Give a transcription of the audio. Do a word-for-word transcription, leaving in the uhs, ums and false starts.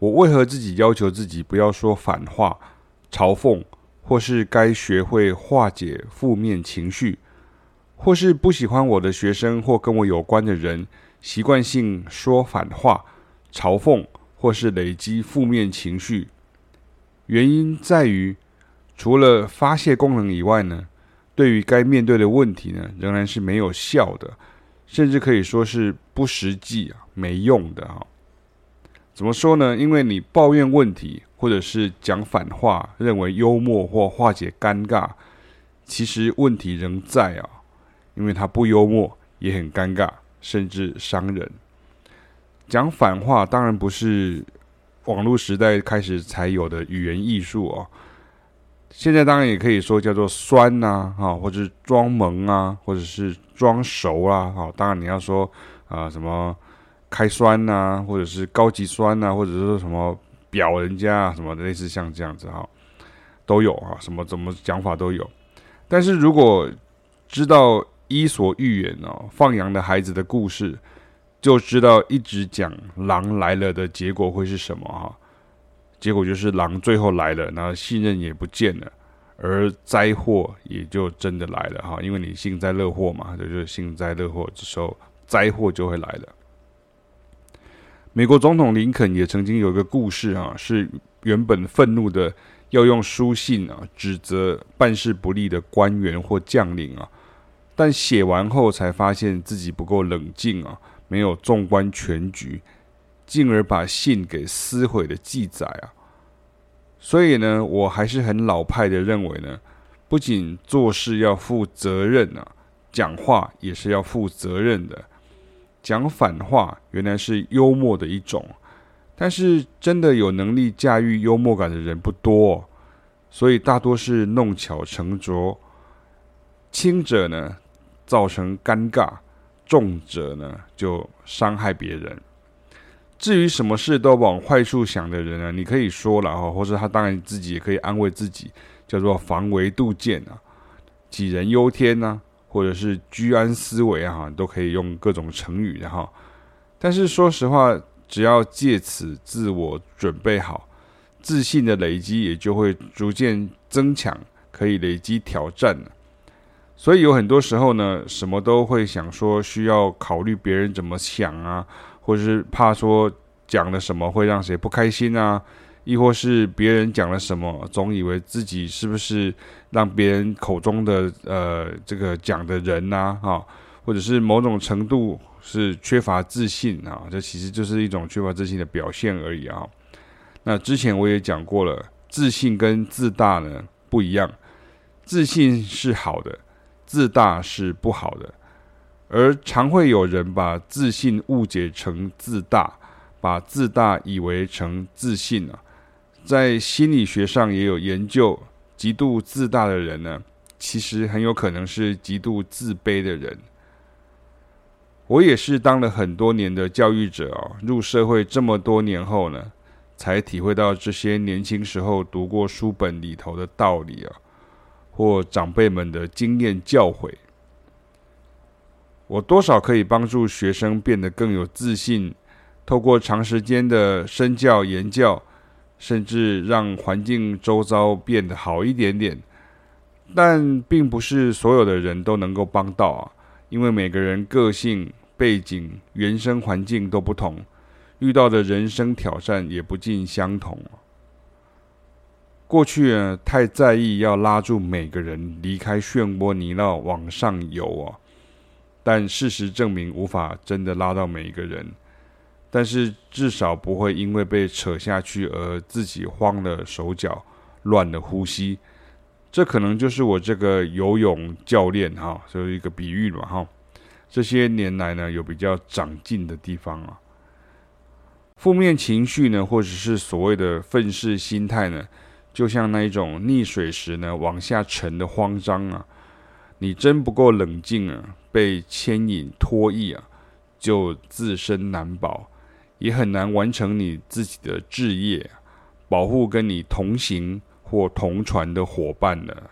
我为何自己要求自己不要说反话、嘲讽，或是该学会化解负面情绪，或是不喜欢我的学生或跟我有关的人，习惯性说反话、嘲讽，或是累积负面情绪。原因在于，除了发泄功能以外呢，对于该面对的问题呢，仍然是没有效的，甚至可以说是不实际啊，没用的啊。怎么说呢？因为你抱怨问题，或者是讲反话，认为幽默或化解尴尬，其实问题仍在啊，因为它不幽默，也很尴尬，甚至伤人。讲反话当然不是网络时代开始才有的语言艺术哦，现在当然也可以说叫做酸啊，或者是装萌啊，或者是装熟啊。当然你要说、呃、什么开酸啊，或者是高级酸啊，或者是什么表人家啊，什么类似像这样子哈，都有啊，什么怎么讲法都有。但是如果知道伊索寓言哦，放羊的孩子的故事，就知道一直讲狼来了的结果会是什么哈。结果就是狼最后来了，然后信任也不见了，而灾祸也就真的来了哈。因为你幸灾乐祸嘛，就是幸灾乐祸的时候，灾祸就会来了。美国总统林肯也曾经有一个故事啊，是原本愤怒的要用书信啊指责办事不力的官员或将领啊，但写完后才发现自己不够冷静啊，没有纵观全局，进而把信给撕毁的记载啊。所以呢，我还是很老派的认为呢，不仅做事要负责任啊，讲话也是要负责任的。讲反话原来是幽默的一种，但是真的有能力驾驭幽默感的人不多、哦、所以大多是弄巧成拙。轻者呢，造成尴尬，重者呢，就伤害别人。至于什么事都往坏处想的人呢，你可以说了、哦、或者他当然自己也可以安慰自己，叫做防微杜渐啊，杞人忧天啊，或者是居安思危啊，都可以用各种成语的哈。但是说实话，只要借此自我准备好，自信的累积也就会逐渐增强，可以累积挑战。所以有很多时候呢，什么都会想说需要考虑别人怎么想啊，或者是怕说讲了什么会让谁不开心啊，亦或是别人讲了什么，总以为自己是不是让别人口中的呃这个讲的人啊、哦、或者是某种程度是缺乏自信啊、哦、这其实就是一种缺乏自信的表现而已啊、哦。那之前我也讲过了，自信跟自大呢不一样，自信是好的，自大是不好的，而常会有人把自信误解成自大，把自大以为成自信啊。在心理学上也有研究，极度自大的人呢，其实很有可能是极度自卑的人。我也是当了很多年的教育者、哦、入社会这么多年后呢，才体会到这些年轻时候读过书本里头的道理、哦、或长辈们的经验教诲。我多少可以帮助学生变得更有自信，透过长时间的身教言教，甚至让环境周遭变得好一点点，但并不是所有的人都能够帮到啊，因为每个人个性、背景、原生环境都不同，遇到的人生挑战也不尽相同。过去呢，太在意要拉住每个人离开漩涡泥淖往上游啊，但事实证明无法真的拉到每一个人，但是至少不会因为被扯下去而自己慌了手脚，乱了呼吸。这可能就是我这个游泳教练哈，就是一个比喻嘛哈。这些年来呢，有比较长进的地方啊。负面情绪呢，或者是所谓的愤世心态呢，就像那一种溺水时呢往下沉的慌张啊，你真不够冷静啊，被牵引拖曳啊，就自身难保。也很难完成你自己的志业，保护跟你同行或同船的伙伴了。